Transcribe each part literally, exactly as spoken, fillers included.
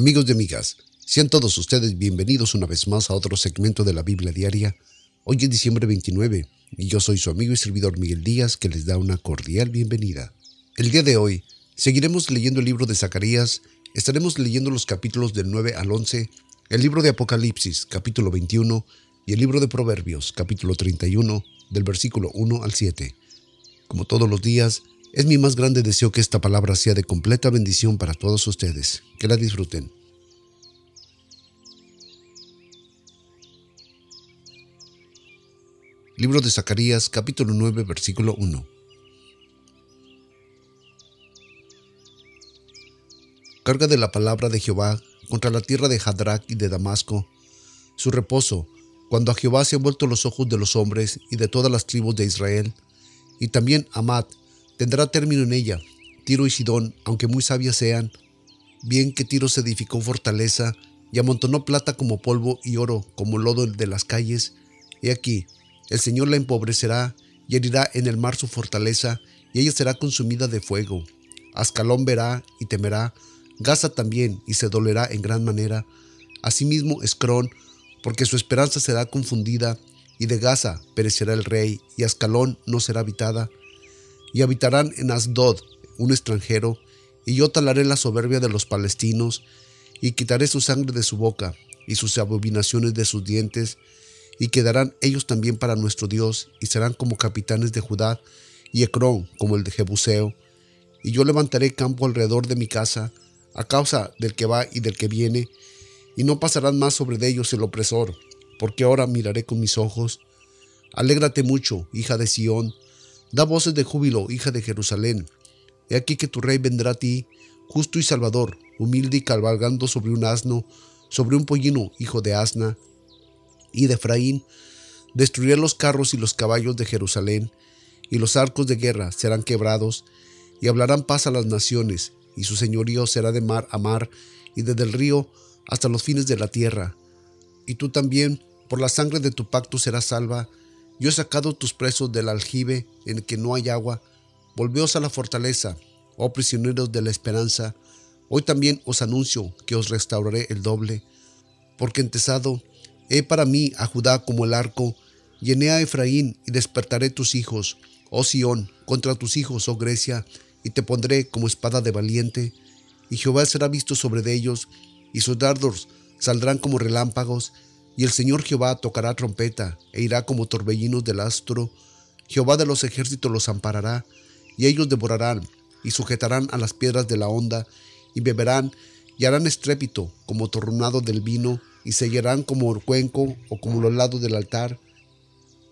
Amigos y amigas, sean todos ustedes bienvenidos una vez más a otro segmento de la Biblia Diaria. Hoy es diciembre veintinueve y yo soy su amigo y servidor Miguel Díaz, que les da una cordial bienvenida. El día de hoy seguiremos leyendo el libro de Zacarías, estaremos leyendo los capítulos del nueve al once, el libro de Apocalipsis, capítulo veintiuno, y el libro de Proverbios, capítulo treinta y uno, del versículo uno al siete. Como todos los días, es mi más grande deseo que esta palabra sea de completa bendición para todos ustedes. Que la disfruten. Libro de Zacarías, capítulo nueve, versículo uno. Carga de la palabra de Jehová contra la tierra de Jadrach y de Damasco, su reposo, cuando a Jehová se han vuelto los ojos de los hombres y de todas las tribus de Israel, y también Amad tendrá término en ella. Tiro y Sidón, aunque muy sabias sean, bien que Tiro se edificó fortaleza y amontonó plata como polvo y oro como lodo de las calles, he aquí, el Señor la empobrecerá y herirá en el mar su fortaleza, y ella será consumida de fuego. Ascalón verá y temerá, Gaza también, y se dolerá en gran manera. Asimismo Ecrón, porque su esperanza será confundida, y de Gaza perecerá el rey, y Ascalón no será habitada. Y habitarán en Asdod un extranjero, y yo talaré la soberbia de los palestinos, y quitaré su sangre de su boca, y sus abominaciones de sus dientes, y quedarán ellos también para nuestro Dios, y serán como capitanes de Judá, y Ecrón como el de Jebuseo. Y yo levantaré campo alrededor de mi casa, a causa del que va y del que viene, y no pasarán más sobre de ellos el opresor, porque ahora miraré con mis ojos. Alégrate mucho, hija de Sion, da voces de júbilo, hija de Jerusalén. He aquí que tu rey vendrá a ti, justo y salvador, humilde y cabalgando sobre un asno, sobre un pollino, hijo de asna. Y de Efraín destruiré los carros y los caballos de Jerusalén, y los arcos de guerra serán quebrados, y hablarán paz a las naciones, y su señorío será de mar a mar, y desde el río hasta los fines de la tierra. Y tú también, por la sangre de tu pacto, serás salva. Yo he sacado tus presos del aljibe en el que no hay agua. Volveos a la fortaleza, oh prisioneros de la esperanza. Hoy también os anuncio que os restauraré el doble, porque entesado he para mí a Judá como el arco, llené a Efraín y despertaré tus hijos, oh Sion, contra tus hijos, oh Grecia, y te pondré como espada de valiente. Y Jehová será visto sobre de ellos, y sus dardos saldrán como relámpagos, y el Señor Jehová tocará trompeta, e irá como torbellinos del astro. Jehová de los ejércitos los amparará, y ellos devorarán, y sujetarán a las piedras de la onda, y beberán, y harán estrépito como tornado del vino, y se hallarán como el cuenco o como los lados del altar.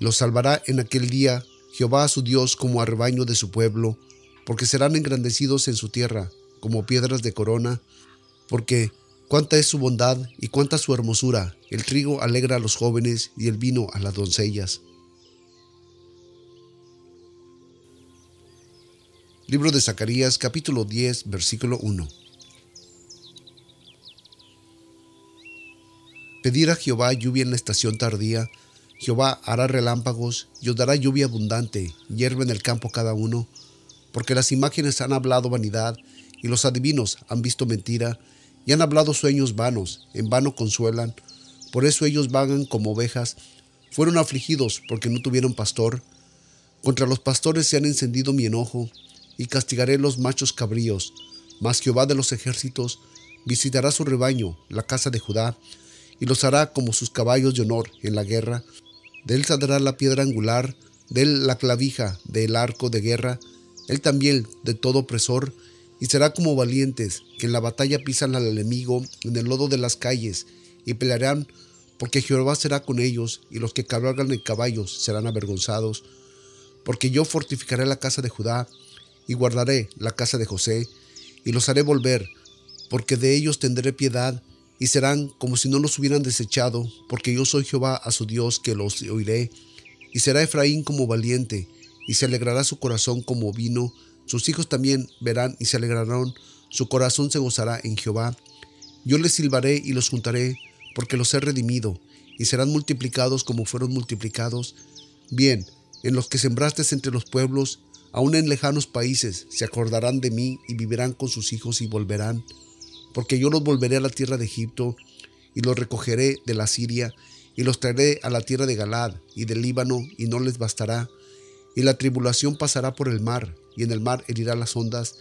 Los salvará en aquel día Jehová a su Dios como a rebaño de su pueblo, porque serán engrandecidos en su tierra, como piedras de corona, porque cuánta es su bondad y cuánta su hermosura, el trigo alegra a los jóvenes y el vino a las doncellas. Libro de Zacarías, capítulo diez, versículo uno. Pedir a Jehová lluvia en la estación tardía, Jehová hará relámpagos, y os dará lluvia abundante, hierve en el campo cada uno, porque las imágenes han hablado vanidad, y los adivinos han visto mentira, y han hablado sueños vanos, en vano consuelan, por eso ellos vagan como ovejas, fueron afligidos porque no tuvieron pastor. Contra los pastores se han encendido mi enojo, y castigaré los machos cabríos, mas Jehová de los ejércitos visitará su rebaño, la casa de Judá, y los hará como sus caballos de honor en la guerra. De él saldrá la piedra angular, de él la clavija del arco de guerra, él también de todo opresor, y será como valientes, que en la batalla pisan al enemigo en el lodo de las calles, y pelearán, porque Jehová será con ellos, y los que cabalgan en caballos serán avergonzados. Porque yo fortificaré la casa de Judá, y guardaré la casa de José, y los haré volver, porque de ellos tendré piedad, y serán como si no los hubieran desechado, porque yo soy Jehová a su Dios, que los oiré. Y será Efraín como valiente, y se alegrará su corazón como vino, sus hijos también verán y se alegrarán, su corazón se gozará en Jehová. Yo les silbaré y los juntaré, porque los he redimido, y serán multiplicados como fueron multiplicados. Bien, en los que sembraste entre los pueblos, aun en lejanos países, se acordarán de mí y vivirán con sus hijos y volverán. porque yo los volveré a la tierra de Egipto, y los recogeré de la Siria, y los traeré a la tierra de Galaad y del Líbano, y no les bastará. Y la tribulación pasará por el mar, y en el mar herirá las ondas,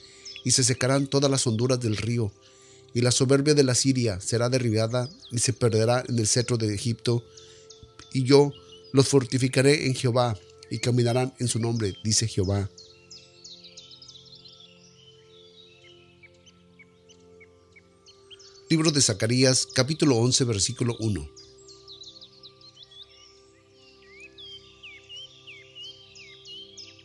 y se secarán todas las honduras del río. Y la soberbia de la Siria será derribada, y se perderá en el cetro de Egipto. Y yo los fortificaré en Jehová, y caminarán en su nombre, dice Jehová. Libro de Zacarías, capítulo once, versículo uno.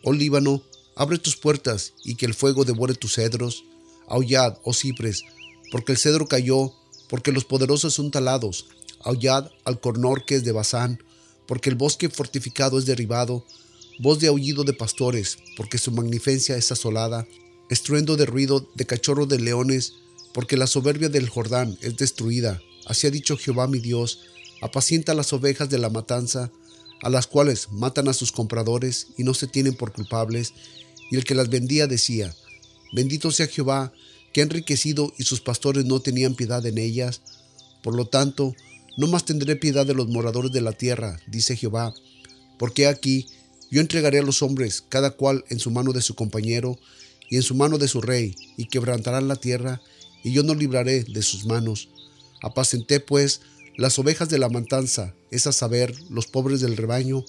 Oh Líbano, abre tus puertas, y que el fuego devore tus cedros. Aullad, oh cipres, porque el cedro cayó, porque los poderosos son talados. Aullad al cornor que es de Basán, porque el bosque fortificado es derribado. Voz de aullido de pastores, porque su magnificencia es asolada. Estruendo de ruido de cachorro de leones, porque la soberbia del Jordán es destruida. Así ha dicho Jehová mi Dios, apacienta las ovejas de la matanza, a las cuales matan a sus compradores y no se tienen por culpables. Y el que las vendía decía, bendito sea Jehová, que ha enriquecido y sus pastores no tenían piedad en ellas. Por lo tanto, no más tendré piedad de los moradores de la tierra, dice Jehová, porque aquí yo entregaré a los hombres, cada cual en su mano de su compañero y en su mano de su rey, y quebrantarán la tierra, y yo no libraré de sus manos. Apacenté pues las ovejas de la matanza, es a saber, los pobres del rebaño,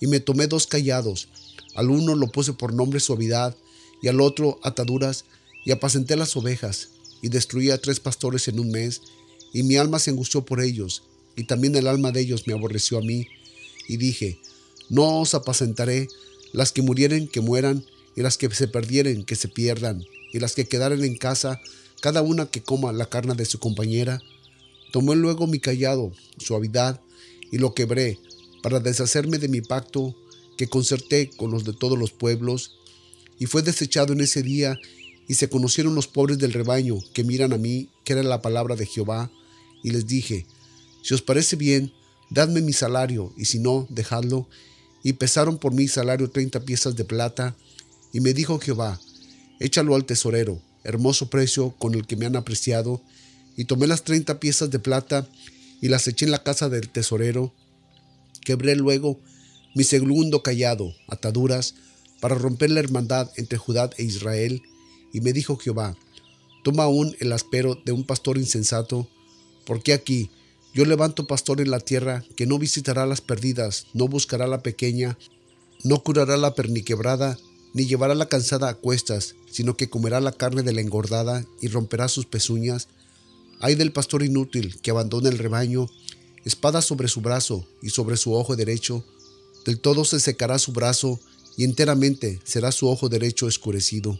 y me tomé dos callados, al uno lo puse por nombre suavidad, y al otro ataduras, y apacenté las ovejas, y destruí a tres pastores en un mes, y mi alma se angustió por ellos, y también el alma de ellos me aborreció a mí, y dije, no os apacentaré, las que murieren que mueran, y las que se perdieren que se pierdan, y las que quedaren en casa, cada una que coma la carne de su compañera. Tomé luego mi callado, suavidad, y lo quebré, para deshacerme de mi pacto, que concerté con los de todos los pueblos, y fue desechado en ese día, y se conocieron los pobres del rebaño, que miran a mí, que era la palabra de Jehová, y les dije, si os parece bien, dadme mi salario, y si no, dejadlo, y pesaron por mi salario treinta piezas de plata, y me dijo Jehová, échalo al tesorero, hermoso precio con el que me han apreciado. Y tomé las treinta piezas de plata y las eché en la casa del tesorero. Quebré luego mi segundo cayado, ataduras, para romper la hermandad entre Judá e Israel. Y me dijo Jehová, toma aún el aspero de un pastor insensato, porque aquí yo levanto pastor en la tierra que no visitará las perdidas, no buscará la pequeña, no curará la perniquebrada, ni llevará la cansada a cuestas, sino que comerá la carne de la engordada y romperá sus pezuñas. Ay del pastor inútil que abandona el rebaño, espada sobre su brazo y sobre su ojo derecho, del todo se secará su brazo y enteramente será su ojo derecho oscurecido.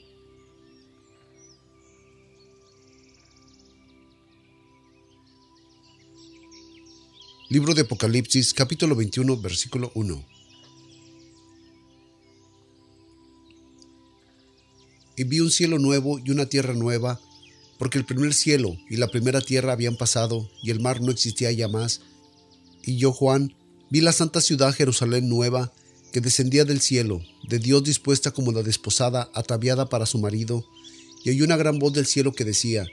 Libro de Apocalipsis, capítulo veintiuno, versículo uno. Y vi un cielo nuevo y una tierra nueva, porque el primer cielo y la primera tierra habían pasado, y el mar no existía ya más. Y yo, Juan, vi la santa ciudad Jerusalén nueva, que descendía del cielo, de Dios dispuesta como la desposada, ataviada para su marido. Y oí una gran voz del cielo que decía,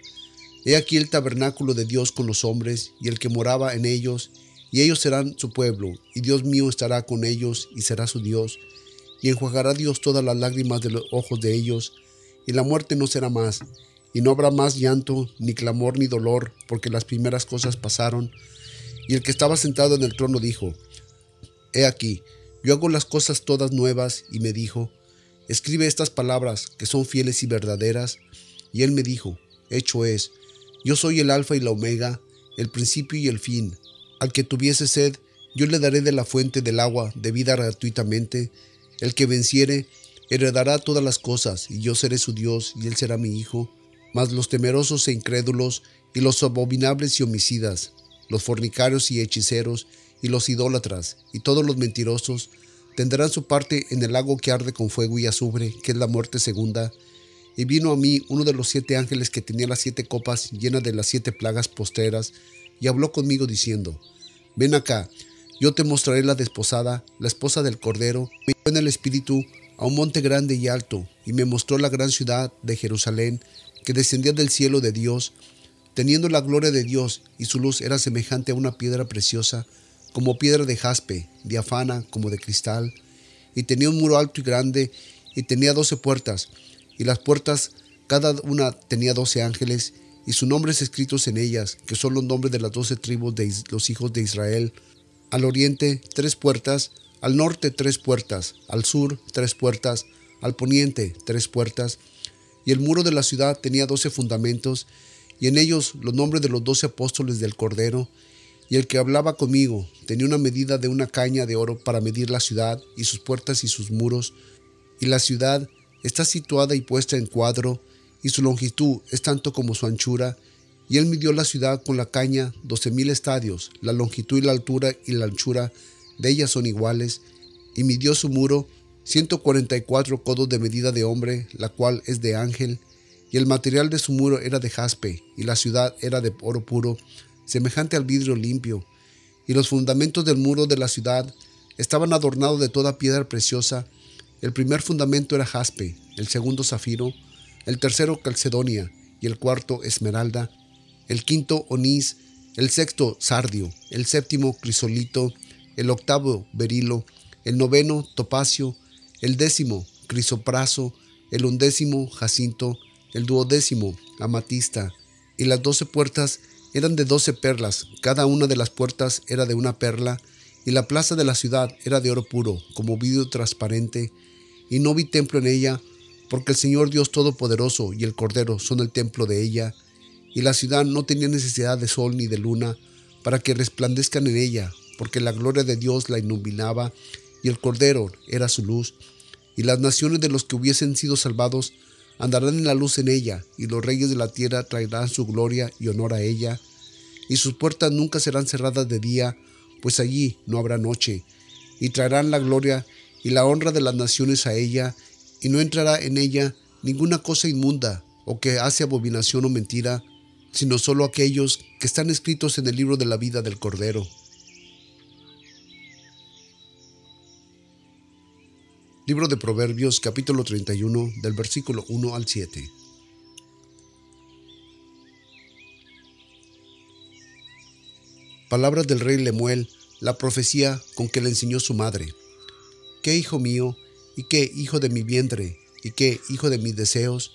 he aquí el tabernáculo de Dios con los hombres, y el que moraba en ellos, y ellos serán su pueblo, y Dios mío estará con ellos, y será su Dios, y enjuagará Dios todas las lágrimas de los ojos de ellos, y la muerte no será más, y no habrá más llanto, ni clamor, ni dolor, porque las primeras cosas pasaron. Y el que estaba sentado en el trono dijo, he aquí, yo hago las cosas todas nuevas, y me dijo, escribe estas palabras, que son fieles y verdaderas. Y él me dijo, hecho es, yo soy el alfa y la omega, el principio y el fin. Al que tuviese sed, yo le daré de la fuente del agua de vida gratuitamente. El que venciere, heredará todas las cosas, y yo seré su Dios, y él será mi hijo. Mas los temerosos e incrédulos, y los abominables y homicidas, los fornicarios y hechiceros, y los idólatras, y todos los mentirosos, tendrán su parte en el lago que arde con fuego y azufre, que es la muerte segunda. Y vino a mí uno de los siete ángeles que tenía las siete copas llenas de las siete plagas postreras, y habló conmigo diciendo, ven acá, yo te mostraré la desposada, la esposa del Cordero. Me llevó en el espíritu a un monte grande y alto, y me mostró la gran ciudad de Jerusalén, que descendía del cielo de Dios, teniendo la gloria de Dios, y su luz era semejante a una piedra preciosa, como piedra de jaspe, diáfana como de cristal, y tenía un muro alto y grande, y tenía doce puertas, y las puertas cada una tenía doce ángeles, y sus nombres escritos en ellas, que son los nombres de las doce tribus de los hijos de Israel. Al oriente, tres puertas, al norte, tres puertas, al sur, tres puertas, al poniente, tres puertas. Y el muro de la ciudad tenía doce fundamentos, y en ellos los nombres de los doce apóstoles del Cordero. Y el que hablaba conmigo tenía una medida de una caña de oro para medir la ciudad, y sus puertas y sus muros. Y la ciudad está situada y puesta en cuadro, y su longitud es tanto como su anchura. Y él midió la ciudad con la caña, doce mil estadios, la longitud y la altura y la anchura de ellas son iguales. Y midió su muro, ciento cuarenta y cuatro codos de medida de hombre, la cual es de ángel. Y el material de su muro era de jaspe, y la ciudad era de oro puro, semejante al vidrio limpio. Y los fundamentos del muro de la ciudad estaban adornados de toda piedra preciosa. El primer fundamento era jaspe, el segundo zafiro, el tercero calcedonia, y el cuarto esmeralda, el quinto onís, el sexto sardio, el séptimo crisolito, el octavo berilo, el noveno topacio, el décimo crisopraso, el undécimo jacinto, el duodécimo amatista. Y las doce puertas eran de doce perlas, cada una de las puertas era de una perla, y la plaza de la ciudad era de oro puro, como vidrio transparente, y no vi templo en ella, porque el Señor Dios Todopoderoso y el Cordero son el templo de ella, y la ciudad no tenía necesidad de sol ni de luna, para que resplandezcan en ella, porque la gloria de Dios la iluminaba, y el Cordero era su luz. Y las naciones de los que hubiesen sido salvados andarán en la luz en ella, y los reyes de la tierra traerán su gloria y honor a ella, y sus puertas nunca serán cerradas de día, pues allí no habrá noche, y traerán la gloria y la honra de las naciones a ella, y no entrará en ella ninguna cosa inmunda, o que hace abominación o mentira, sino solo aquellos que están escritos en el libro de la vida del Cordero. Libro de Proverbios, capítulo treinta y uno, del versículo uno al siete. Palabras del rey Lemuel, la profecía con que le enseñó su madre. «Qué hijo mío, y qué hijo de mi vientre, y qué hijo de mis deseos,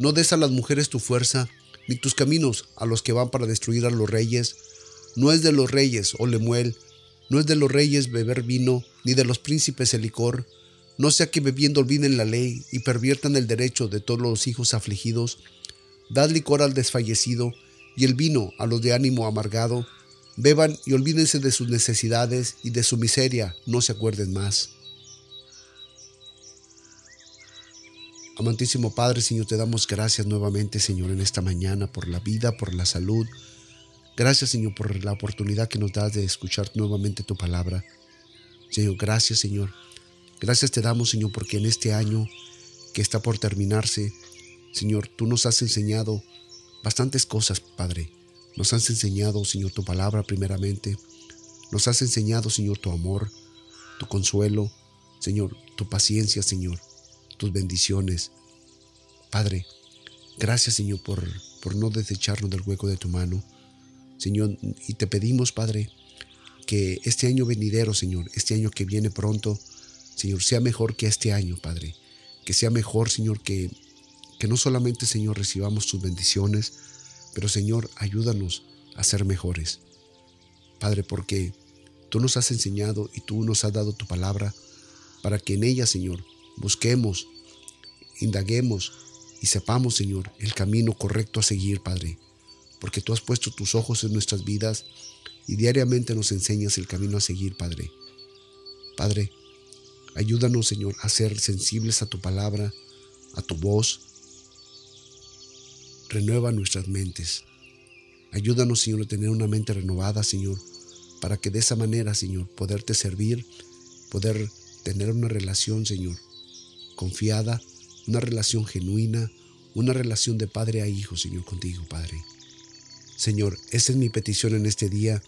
no des a las mujeres tu fuerza, ni tus caminos a los que van para destruir a los reyes. No es de los reyes, oh Lemuel, no es de los reyes beber vino, ni de los príncipes el licor, no sea que bebiendo olviden la ley, y perviertan el derecho de todos los hijos afligidos. Dad licor al desfallecido, y el vino a los de ánimo amargado. Beban y olvídense de sus necesidades, y de su miseria no se acuerden más». Amantísimo Padre, Señor, te damos gracias nuevamente, Señor, en esta mañana por la vida, por la salud. Gracias, Señor, por la oportunidad que nos das de escuchar nuevamente tu palabra. Señor, gracias, Señor. Gracias te damos, Señor, porque en este año que está por terminarse, Señor, tú nos has enseñado bastantes cosas, Padre. Nos has enseñado, Señor, tu palabra primeramente. Nos has enseñado, Señor, tu amor, tu consuelo, Señor, tu paciencia, Señor, tus bendiciones. Padre, gracias, Señor, por, por no desecharnos del hueco de tu mano, Señor, y te pedimos, Padre, que este año venidero, Señor, este año que viene pronto, Señor, sea mejor que este año, Padre, que sea mejor, Señor, que, que no solamente, Señor, recibamos tus bendiciones, pero, Señor, ayúdanos a ser mejores, Padre, porque tú nos has enseñado y tú nos has dado tu palabra para que en ella, Señor, busquemos, indaguemos y sepamos, Señor, el camino correcto a seguir, Padre, porque tú has puesto tus ojos en nuestras vidas y diariamente nos enseñas el camino a seguir, Padre. Padre, ayúdanos, Señor, a ser sensibles a tu palabra, a tu voz. Renueva nuestras mentes. Ayúdanos, Señor, a tener una mente renovada, Señor, para que de esa manera, Señor, poderte servir, poder tener una relación, Señor, confiada, una relación genuina, una relación de padre a hijo, Señor, contigo, Padre. Señor, esa es mi petición en este día,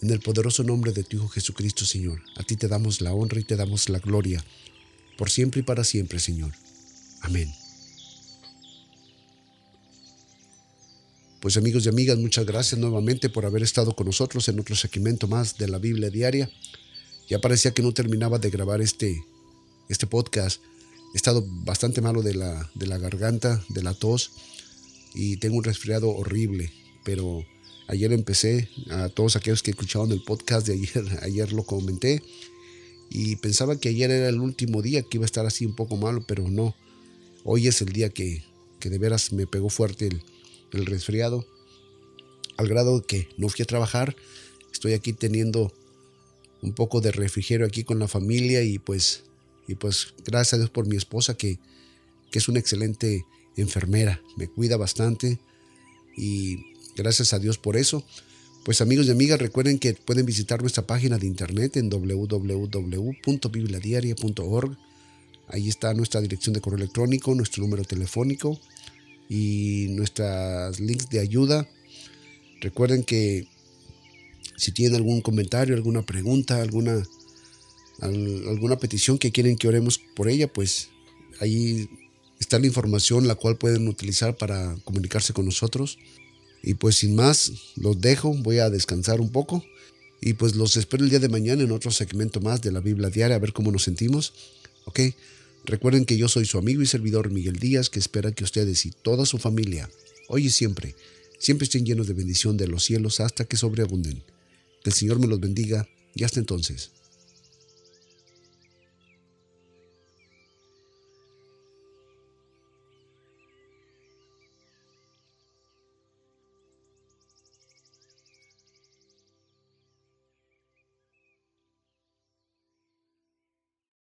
en el poderoso nombre de tu Hijo Jesucristo, Señor. A ti te damos la honra y te damos la gloria, por siempre y para siempre, Señor. Amén. Pues amigos y amigas, muchas gracias nuevamente por haber estado con nosotros en otro segmento más de la Biblia Diaria. Ya parecía que no terminaba de grabar este, este podcast. He estado bastante malo de la, de la garganta, de la tos, y tengo un resfriado horrible. Pero ayer empecé, a todos aquellos que escucharon el podcast de ayer, ayer lo comenté, y pensaba que ayer era el último día que iba a estar así un poco malo, pero no. Hoy es el día que, que de veras me pegó fuerte el el resfriado, al grado que no fui a trabajar. Estoy aquí teniendo un poco de refrigerio aquí con la familia, y pues, y pues gracias a Dios por mi esposa, que, que es una excelente enfermera, me cuida bastante, y gracias a Dios por eso. Pues amigos y amigas, recuerden que pueden visitar nuestra página de internet en doble u doble u doble u punto bibladiaria punto org. Ahí está nuestra dirección de correo electrónico, nuestro número telefónico y nuestras links de ayuda. Recuerden que si tienen algún comentario, alguna pregunta, alguna, alguna petición que quieren que oremos por ella, pues ahí está la información la cual pueden utilizar para comunicarse con nosotros. Y pues sin más, los dejo, voy a descansar un poco, y pues los espero el día de mañana en otro segmento más de la Biblia Diaria, a ver cómo nos sentimos, ¿ok? Recuerden que yo soy su amigo y servidor Miguel Díaz, que espera que ustedes y toda su familia, hoy y siempre, siempre estén llenos de bendición de los cielos hasta que sobreabunden. Que el Señor me los bendiga y hasta entonces.